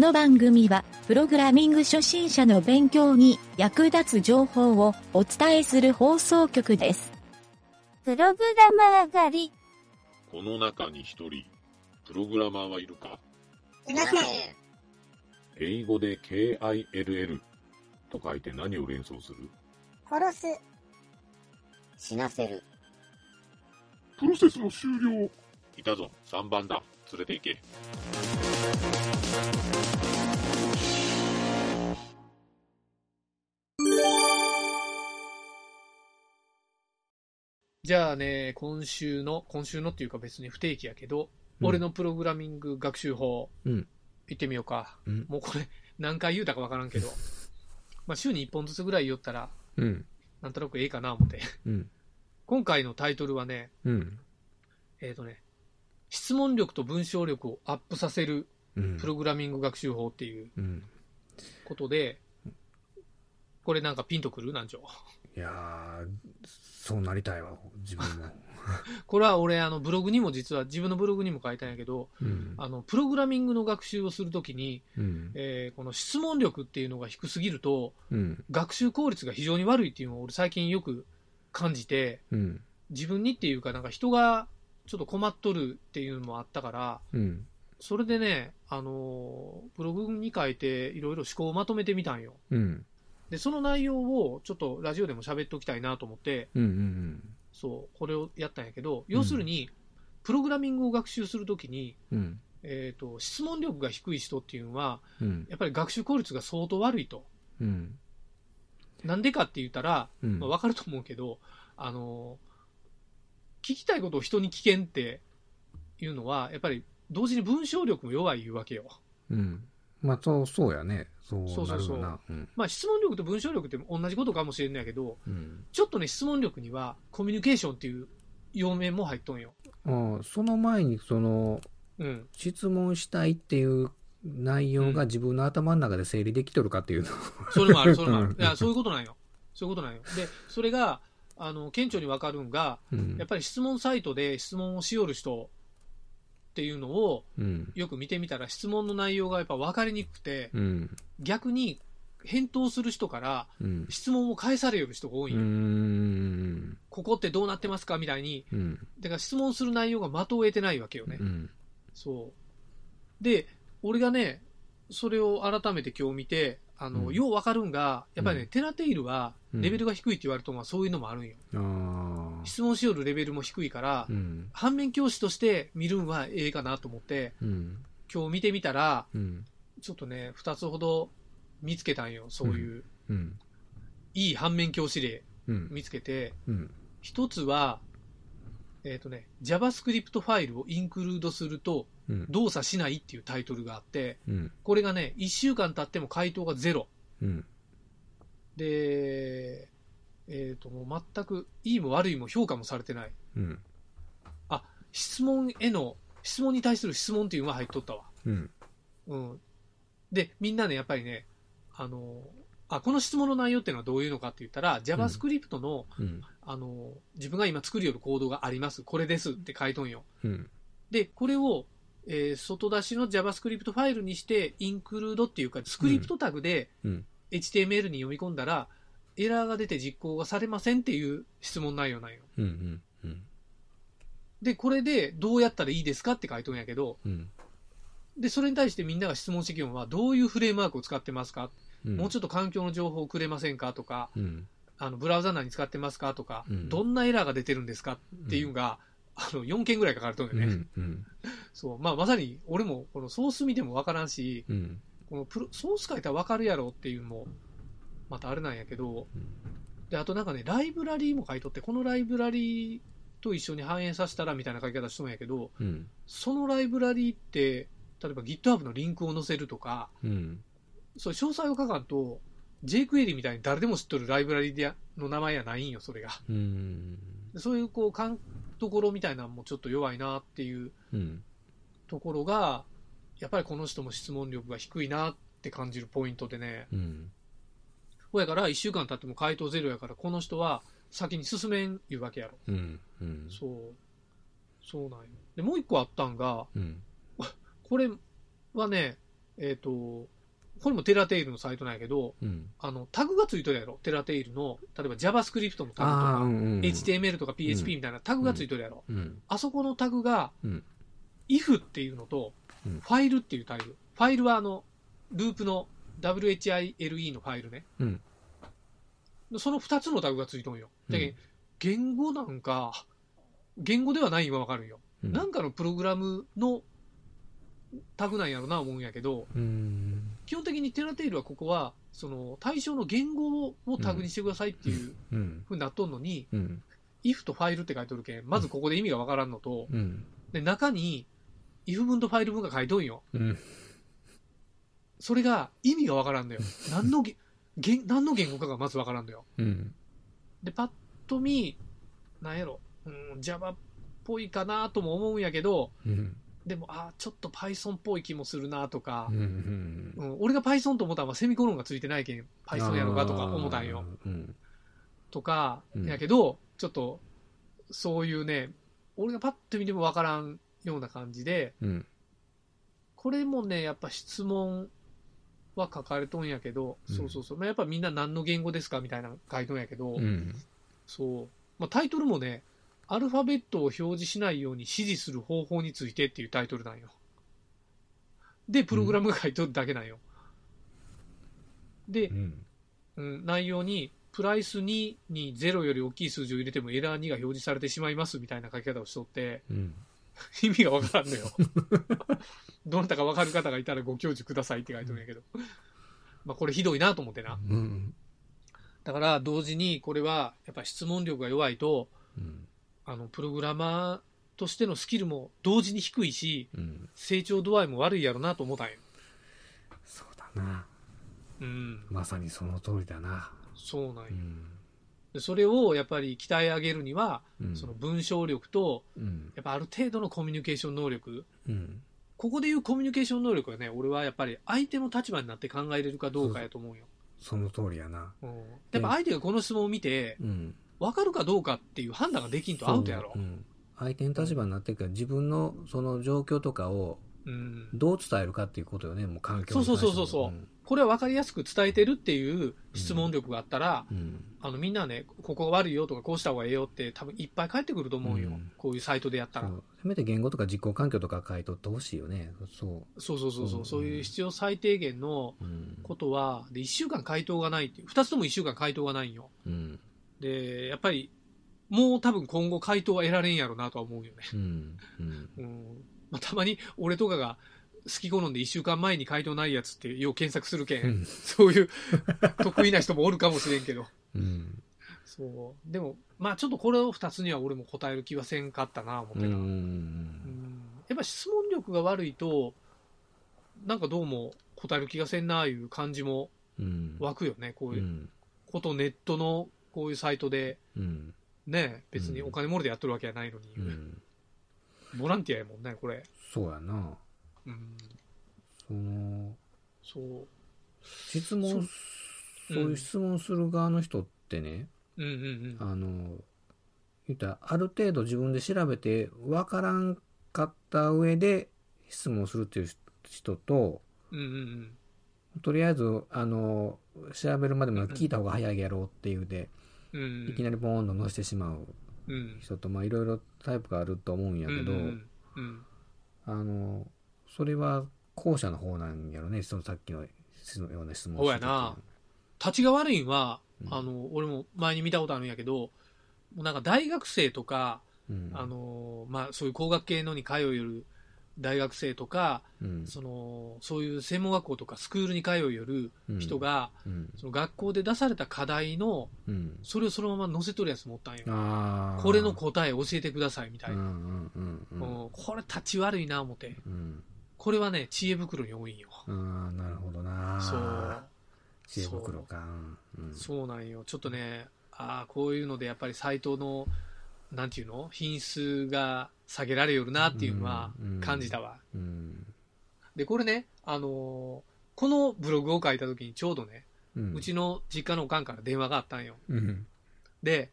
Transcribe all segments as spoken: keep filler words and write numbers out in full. の番組はプログラミング初心者の勉強に役立つ情報をお伝えする放送局です。プログラマー狩り。この中に一人プログラマーはいるか？いません。英語で キル と書いて何を連想する？殺す。死なせる。プロセスの終了。いたぞ、さんばんだ。連れて行け。じゃあね、今週の今週のっていうか別に不定期やけど、うん、俺のプログラミング学習法、うん、行ってみようか、うん、もうこれ何回言うたか分からんけどまあ週にいっぽんずつぐらい言ったら、うん、なんとなくええかな思って、うん、今回のタイトルはね、うん、えっとね質問力と文章力をアップさせるプログラミング学習法っていうことで、うんうん、これなんかピンとくる？なんちょ。いやー、そうなりたいわ自分もこれは俺あのブログにも実は自分のブログにも書いたんやけど、うん、あのプログラミングの学習をするときに、うんえー、この質問力っていうのが低すぎると、うん、学習効率が非常に悪いっていうのを俺最近よく感じて、うん、自分にっていうかなんか人がちょっと困っとるっていうのもあったから、うん、それでね、あのブログに書いていろいろ思考をまとめてみたんよ、うん、でその内容をちょっとラジオでも喋っておきたいなと思って、うんうんうん、そうこれをやったんやけど、要するに、うん、プログラミングを学習するときに、うんえーと、質問力が低い人っていうのは、うん、やっぱり学習効率が相当悪いと、うん、なんでかって言ったら、うんまあ、分かると思うけど、あの聞きたいことを人に聞けんっていうのはやっぱり同時に文章力も弱いいうわけよ。うん。まあそうそうやね。そうなるな。そうそうそう。うん、まあ質問力と文章力って同じことかもしれないけど、うん、ちょっとね質問力にはコミュニケーションっていう要面も入っとんよ。あ、その前にその、うん、質問したいっていう内容が自分の頭の中で整理できとるかっていうの、うん。それもある。それもある。いやそういうことなんよ。そういうことなんよ。でそれがあの顕著に分かるんが、うん、やっぱり質問サイトで質問をしよる人っていうのをよく見てみたら、うん、質問の内容がやっぱ分かりにくくて、うん、逆に返答する人から質問を返されよる人が多いんよ、うん、ここってどうなってますかみたいに、うん、だから質問する内容が的を得てないわけよね、うん、そうで俺がねそれを改めて今日見てあのうん、よう分かるんがやっぱりね、うん、テナテイルはレベルが低いって言われたのはそういうのもあるんよ、うん、質問しよるレベルも低いから、うん、反面教師として見るんはええかなと思って、うん、今日見てみたら、うん、ちょっとねふたつほど見つけたんよそういう、うんうん、いい反面教師例見つけて、うんうん、ひとつは、えーとね、JavaScript ファイルをインクルードすると動作しないっていうタイトルがあって、うん、これがねいっしゅうかん経っても回答がゼロ、うん、で、えーと、もう全くいいも悪いも評価もされてない、うん、あ質問への質問に対する質問っていうのは入っとったわ、うんうん、でみんなねやっぱりねあのあこの質問の内容っていうのはどういうのかって言ったら JavaScript の、うん、あの自分が今作りよるコードがありますこれですって書いとんよ、うん、でこれをえー、外出しの JavaScript ファイルにしてインクルードっていうかスクリプトタグで エイチティーエムエル に読み込んだらエラーが出て実行がされませんっていう質問内容なんよ、うんうんうん、でこれでどうやったらいいですかって書いとんやけど、うん、でそれに対してみんなが質問してきるのはどういうフレームワークを使ってますか、うん、もうちょっと環境の情報をくれませんかとか、うん、あのブラウザ内に使ってますかとか、うん、どんなエラーが出てるんですかっていうのが、うんあのよんけんぐらい書かれてるんだよね、うんうんそうまあ、まさに俺もこのソース見ても分からんし、うん、このプロソース書いたら分かるやろっていうのもまたあれなんやけどであとなんかねライブラリーも書いとってこのライブラリーと一緒に反映させたらみたいな書き方してるんやけど、うん、そのライブラリーって例えば GitHub のリンクを載せるとか、うん、そう詳細を書かんと jQuery みたいに誰でも知っとるライブラリーの名前はないんよそれが、うん、そういうこう関ところみたいなのもちょっと弱いなっていうところが、うん、やっぱりこの人も質問力が低いなって感じるポイントでね、うん、ほやからいっしゅうかん経っても回答ゼロやからこの人は先に進めんいうわけやろ、うんうん、そうそうなんよ。でもう一個あったんが、うん、これはね、えっ、ー、と、これもテラテイルのサイトなんやけど、うん、あの、タグがついてるやろ。テラテイルの、例えば JavaScript のタグとか、うんうん、エイチティーエムエル とか ピーエイチピー みたいなタグがついてるやろ。うんうん、あそこのタグが、うん、if っていうのと、うん、ファイルっていうタグ。ファイルはあの、ループの ダブリューエイチアイエルイー のファイルね。うん、そのふたつのタグがついとんよ。だけど、うん、言語なんか、言語ではないんはわかるよ、うん。なんかのプログラムのタグなんやろな思うんやけど、うーん、基本的にテラテイルはここはその対象の言語をタグにしてくださいっていうふうになっとんのに、うんうん、if とファイルって書いてるけん、まずここで意味がわからんのと、うん、で中に if 文とファイル文が書いとんよ、うん、それが意味がわからんのよ。何のげ言何の言語かがまずわからんのよ、うん、でパッと見なんやろ、うん、Java っぽいかなとも思うんやけど、うん、でもあちょっと Python っぽい気もするなとか、うんうんうん、俺が Python と思ったのはセミコロンがついてないけん Python やろかとか思ったんよ、うん、とかやけど、うん、ちょっとそういうね俺がパッと見てもわからんような感じで、うん、これもねやっぱ質問は書かれとんやけど、うん、そうそうそう、まあ、やっぱみんな何の言語ですかみたいな書いとんやけど、うん、そう、まあ、タイトルもねアルファベットを表示しないように指示する方法についてっていうタイトルなんよ。でプログラムが書いとるだけなんよ、うん、で、うんうん、内容にプライスににゼロより大きい数字を入れてもエラーにが表示されてしまいますみたいな書き方をしとって、うん、意味がわからんのよどなたかわかる方がいたらご教授くださいって書いてるんやけどまあこれひどいなと思ってな、うん、だから同時にこれはやっぱ質問力が弱いと、うん、あのプログラマーとしてのスキルも同時に低いし、うん、成長度合いも悪いやろなと思ったんよ。そうだな、うん、まさにその通りだな。そうなんよ、うん、でそれをやっぱり鍛え上げるには、うん、その文章力と、うん、やっぱある程度のコミュニケーション能力、うん、ここでいうコミュニケーション能力はね俺はやっぱり相手の立場になって考えれるかどうかやと思うよ。 そ, その通りやな、うん、やっぱ相手がこの質問を見て、うん分かるかどうかっていう判断ができんとアウトやろ、うん、相手の立場になってるから自分のその状況とかをどう伝えるかっていうことよね、うん、もう環境に対しても。そうそうそうそう、うん、これは分かりやすく伝えてるっていう質問力があったら、うん、あのみんなねここが悪いよとかこうした方がええよって多分いっぱい返ってくると思うよ、うん、こういうサイトでやったら。せめて言語とか実行環境とか書いとってほしいよね。そうそうそうそうそう、うん、そういう必要最低限のことはでいっしゅうかん回答がないっていうふたつともいっしゅうかん回答がないんよ、うんでやっぱりもう多分今後回答は得られんやろうなとは思うよね、うんうんうんまあ、たまに俺とかが好き好んでいっしゅうかんまえに回答ないやつってよう検索するけん、うん、そういう得意な人もおるかもしれんけど、うん、そうでもまあちょっとこれをふたつには俺も答える気はせんかったな思ってた、うんうん、やっぱ質問力が悪いとなんかどうも答える気がせんないう感じも湧くよね、うん、こういうことネットのこういうサイトで、うん、ね別にお金もろでやってるわけじゃないのに、うん、ボランティアやもんねこれ。そうやな、うん、そのそう質問 そ, そういう質問する側の人ってね、うんうんうんうん、あの言ったらある程度自分で調べて分からんかった上で質問するっていう人と、うんうんうんとりあえずあの調べるまでも聞いた方が早いやろうっていうで、うん、いきなりボーンと乗せてしまう人といろいろタイプがあると思うんやけど、うんうん、あのそれは後者の方なんやろね。そのさっきのような質問そうやな。立ちが悪いんは、うん、あの俺も前に見たことあるんやけどなんか大学生とか、うんあのまあ、そういう工学系のに通うより大学生とか、うん、そのそういう専門学校とかスクールに通うよる人が、うん、その学校で出された課題の、うん、それをそのまま載せとるやつ持ったんよ。あこれの答え教えてくださいみたいな、うんうんうん、これ立ち悪いな思って、うん、これはね知恵袋に多いんよ。あなるほどな。そう知恵袋かそう、うん、そうなんよ。ちょっとねあこういうのでやっぱりサイトのなんていうの品質が下げられよるなっていうのは感じたわ、うんうん、でこれね、あのー、このブログを書いた時にちょうどね、うん、うちの実家のおかんから電話があったんよ、うん、で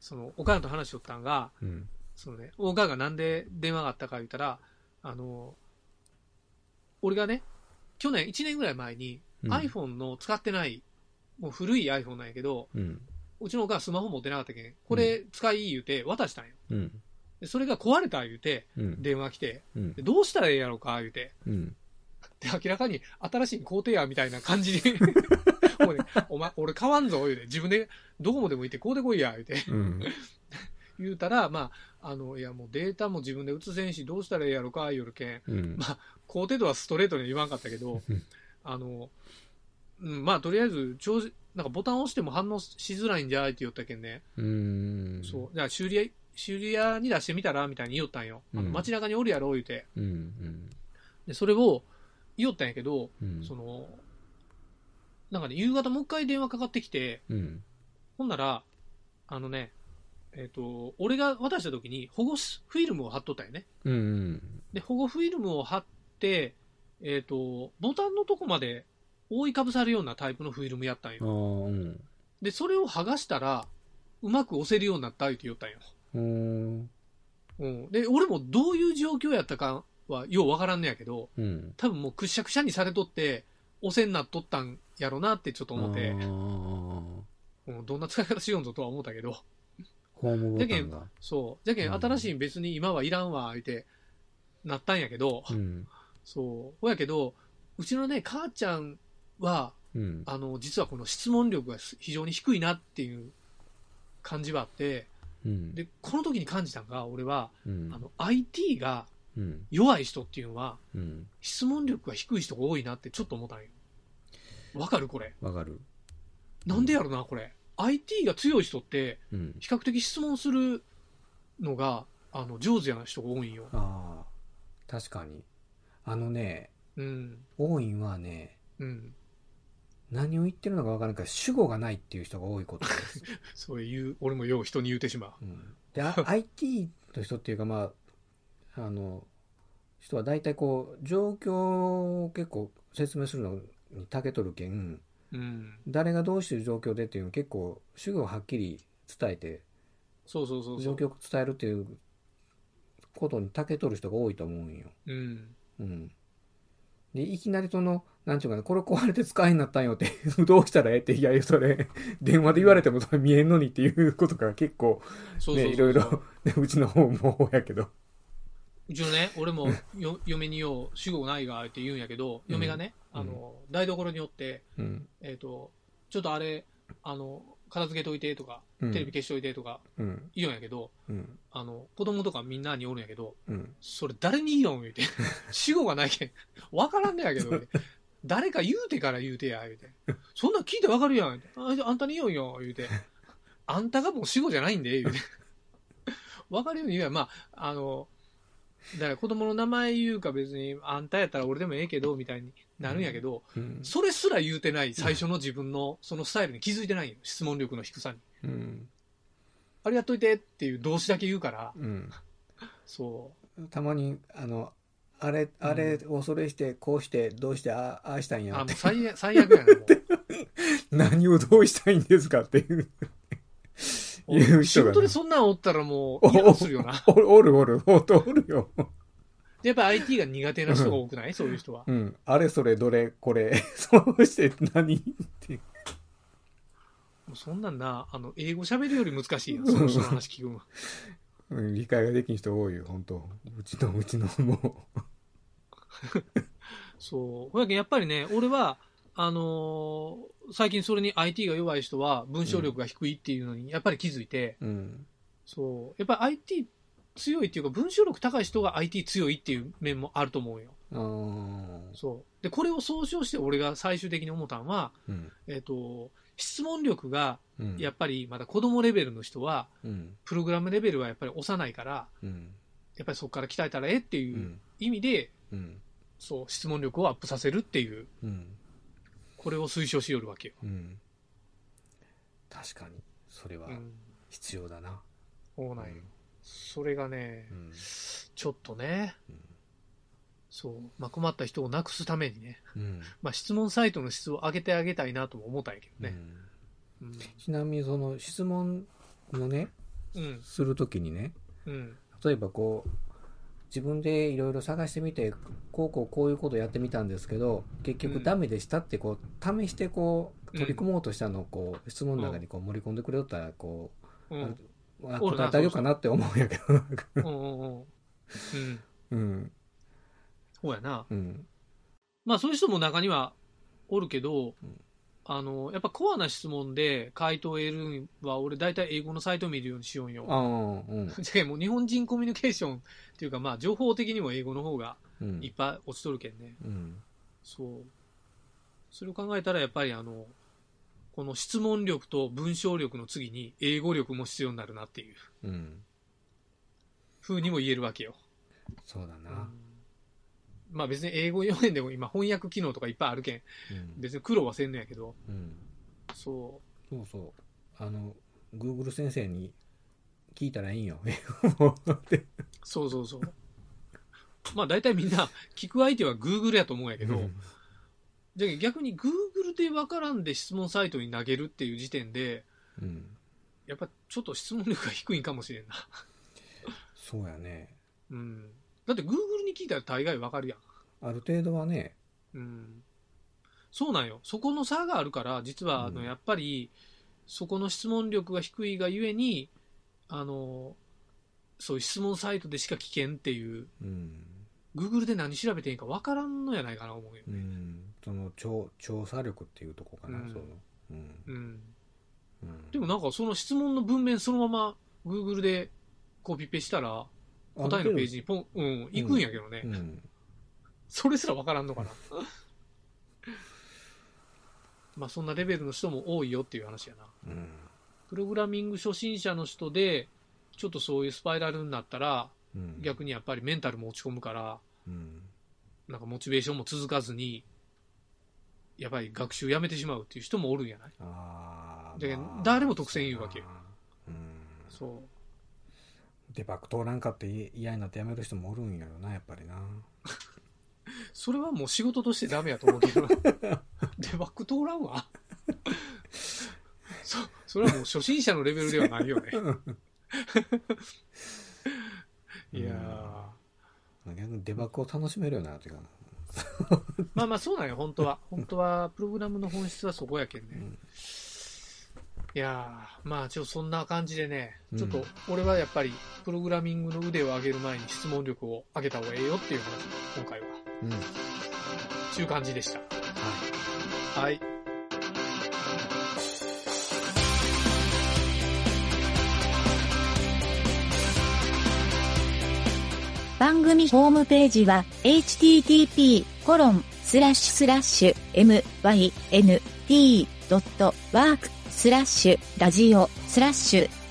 そのおかんと話しとったんが、うんそのね、おかんがなんで電話があったか言ったら、あのー、俺がね去年いちねんぐらい前に、うん、iPhone の使ってないもう古い iPhone なんやけど、うん、うちのお母スマホ持ってなかったけんこれ使いい言うて渡したんよ、うん、でそれが壊れた言うて、うん、電話来て、うん、でどうしたらええやろか言うて、うん、で明らかに新しい工程やみたいな感じでもう、ね、お前俺買わんぞ言うて自分でどこもでも行ってこうでこいや言うて、うん言うたら、まあ、あのいやもうデータも自分で移せんしどうしたらええやろか言うけん、うんまあ、こう程度はストレートには言わんかったけどあの、うん、まあとりあえずなんかボタン押しても反応しづらいんじゃいって言ったけんねうーんそうじゃあ修理屋修理屋に出してみたらみたいに言おったんよ、うん、あの街中におるやろ言うて、うんうん、でそれを言おったんやけど、うん、そのなんかね夕方もう一回電話かかってきて、うん、ほんならあのねえー、と俺が渡した時に保護フィルムを貼っとったよね、うんうん、で保護フィルムを貼って、えー、とボタンのとこまで覆いかぶさるようなタイプのフィルムやったんよ、うん、でそれを剥がしたらうまく押せるようになったって言ったんよ、うんうん、で俺もどういう状況やったかはようわからんねやけど、うん、多分もうくしゃくしゃにされとって押せんなっとったんやろなってちょっと思って、うん、どんな使い方しようんぞとは思ったけどホームボタンがじゃけんそうじゃけん新しい別に今はいらんわ言うてなったんやけど、うん、そうほやけどうちのね母ちゃんは、うん、あの実はこの質問力が非常に低いなっていう感じはあって、うん、でこの時に感じたんが俺は、うん、あの アイティー が弱い人っていうのは、うん、質問力が低い人が多いなってちょっと思ったんよ。わかるこれわかるなんでやろなこれ、うんアイティー が強い人って比較的質問するのが、うん、あの上手な人が多いんよ。ああ確かにあのね、うん、多いんはね、うん、何を言ってるのか分からないから主語がないっていう人が多いことです。そういう俺もよう人に言うてしまう、うん、でアイティー の人っていうかまああの人は大体こう状況を結構説明するのに長けとるけんうん、誰がどうしてる状況でっていうの結構主語をはっきり伝えてそうそうそうそう状況を伝えるっていうことに長けとる人が多いと思うんよ、うんうん、でいきなりそのなんていうかなこれ壊れて使えんなったんよってどうしたらええっていやそれ電話で言われてもそれ見えんのにっていうことが結構ねいろいろうちの方もやけどうちのね俺もよ嫁によう主語ないがって言うんやけど、うん、嫁がねあの、うん、台所におって、うんえー、とちょっとあれあの片付けといてとか、うん、テレビ消しといてとか言うんやけど、うん、あの子供とかみんなにおるんやけど、うん、それ誰に言うん言うて主語がないけん分からんねやけど誰か言うてから言うてや言うてそんなん聞いて分かるやんあんたに言うんよ言うてあんたがもう主語じゃないんで言うて分かるように言うやんまああのだから子供の名前言うか別にあんたやったら俺でもええけどみたいになるんやけど、うん、それすら言うてない最初の自分のそのスタイルに気づいてないよ質問力の低さに、うん、あれやっといてっていう動詞だけ言うから、うん、そうたまにあのあれあれ恐れしてこうしてどうしてああしたんやってあもう 最, 最悪やなもう何をどうしたいんですかっていういう仕事でそんなんおったらもうイラするよな。おるおるおるおるよ。やっぱ アイティー が苦手な人が多くない、うん、そういう人は。うん。あれそれどれこれそうして何って。もうそんなんなあの英語喋るより難しいやん。その人の話聞くの。うん、理解ができん人多いよ本当。うちのうちのもう。そう。ほやけんやっぱりね俺は。あのー、最近それに アイティー が弱い人は文章力が低いっていうのにやっぱり気づいて、うん、そうやっぱり アイティー 強いっていうか文章力高い人が アイティー 強いっていう面もあると思うよ。あそうでこれを総称して俺が最終的に思ったのは、うんえー、と質問力がやっぱりまだ子供レベルの人は、うん、プログラムレベルはやっぱり幼いから、うん、やっぱりそこから鍛えたらえっていう意味で、うんうん、そう質問力をアップさせるっていう、うんこれを推奨しよるわけよ、うん、確かにそれは必要だな、うん、そうなんよ、うん、それがね、うん、ちょっとね、うんそうまあ、困った人をなくすためにね、うんまあ、質問サイトの質を上げてあげたいなとも思ったんやけどね、うんうん、ちなみにその質問をね、うん、するときにね、うん、例えばこう自分でいろいろ探してみて、こうこうこういうことやってみたんですけど結局ダメでしたってこう試してこう取り組もうとしたのをこう質問の中にこう盛り込んでくれたらこう、うん、あ答えてあげようかなって思うんやけど、うん、そうやな、うん、まあそういう人も中にはおるけど、うん、あのやっぱコアな質問で回答を得るのは俺大体英語のサイトを見るようにしようよ。あ、うん、じゃあもう日本人コミュニケーションっていうか、まあ情報的にも英語の方がいっぱい落ちとるけんね、うん、そうそれを考えたらやっぱりあのこの質問力と文章力の次に英語力も必要になるなっていう、うん、ふうにも言えるわけよ。そうだな、うんまあ別に英語よねんでも今翻訳機能とかいっぱいあるけん、うん、別に苦労はせんのやけど、うん、そうそうそうあの Google 先生に聞いたらいいんよそうそうそうまあ大体みんな聞く相手は Google やと思うんやけど、うん、じゃあ逆に Google で分からんで質問サイトに投げるっていう時点で、うん、やっぱちょっと質問力が低いんかもしれんなそうやねうんだって Google に聞いたら大概わかるやんある程度はね、うん、そうなんよそこの差があるから実はあの、うん、やっぱりそこの質問力が低いがゆえにあのそういう質問サイトでしか聞けんっていう、うん、Google で何調べていいかわからんのやないかな思うよね、うん、その 調, 調査力っていうとこかな、うんそのうんうんうん、でもなんかその質問の文面そのまま Google でコピペしたら答えのページにポン、うん、行くんやけどね、うんうん、それすら分からんのかなまあそんなレベルの人も多いよっていう話やな、うん、プログラミング初心者の人でちょっとそういうスパイラルになったら、うん、逆にやっぱりメンタルも落ち込むから、うん、なんかモチベーションも続かずにやっぱり学習やめてしまうっていう人もおるんやない？あー、で、まあ、誰も得せん言うわけよ、うん、そうデバッグ通らんかって嫌になって辞める人もおるんやろなやっぱりなそれはもう仕事としてダメやと思うけどデバッグ通らんわそ, それはもう初心者のレベルではないよねいやー、うん、逆にデバッグを楽しめるよなっていうかまあまあそうなんよ本当は本当はプログラムの本質はそこやけんね、うんいやまあちょっとそんな感じでね、うん、ちょっと俺はやっぱりプログラミングの腕を上げる前に質問力を上げた方がええよっていう話今回は、うん、という感じでした、はい、はい。番組ホームページは エイチティーティーピーコロンスラッシュスラッシュエムワイエヌティードットワークスラッシュラジオスラッシュ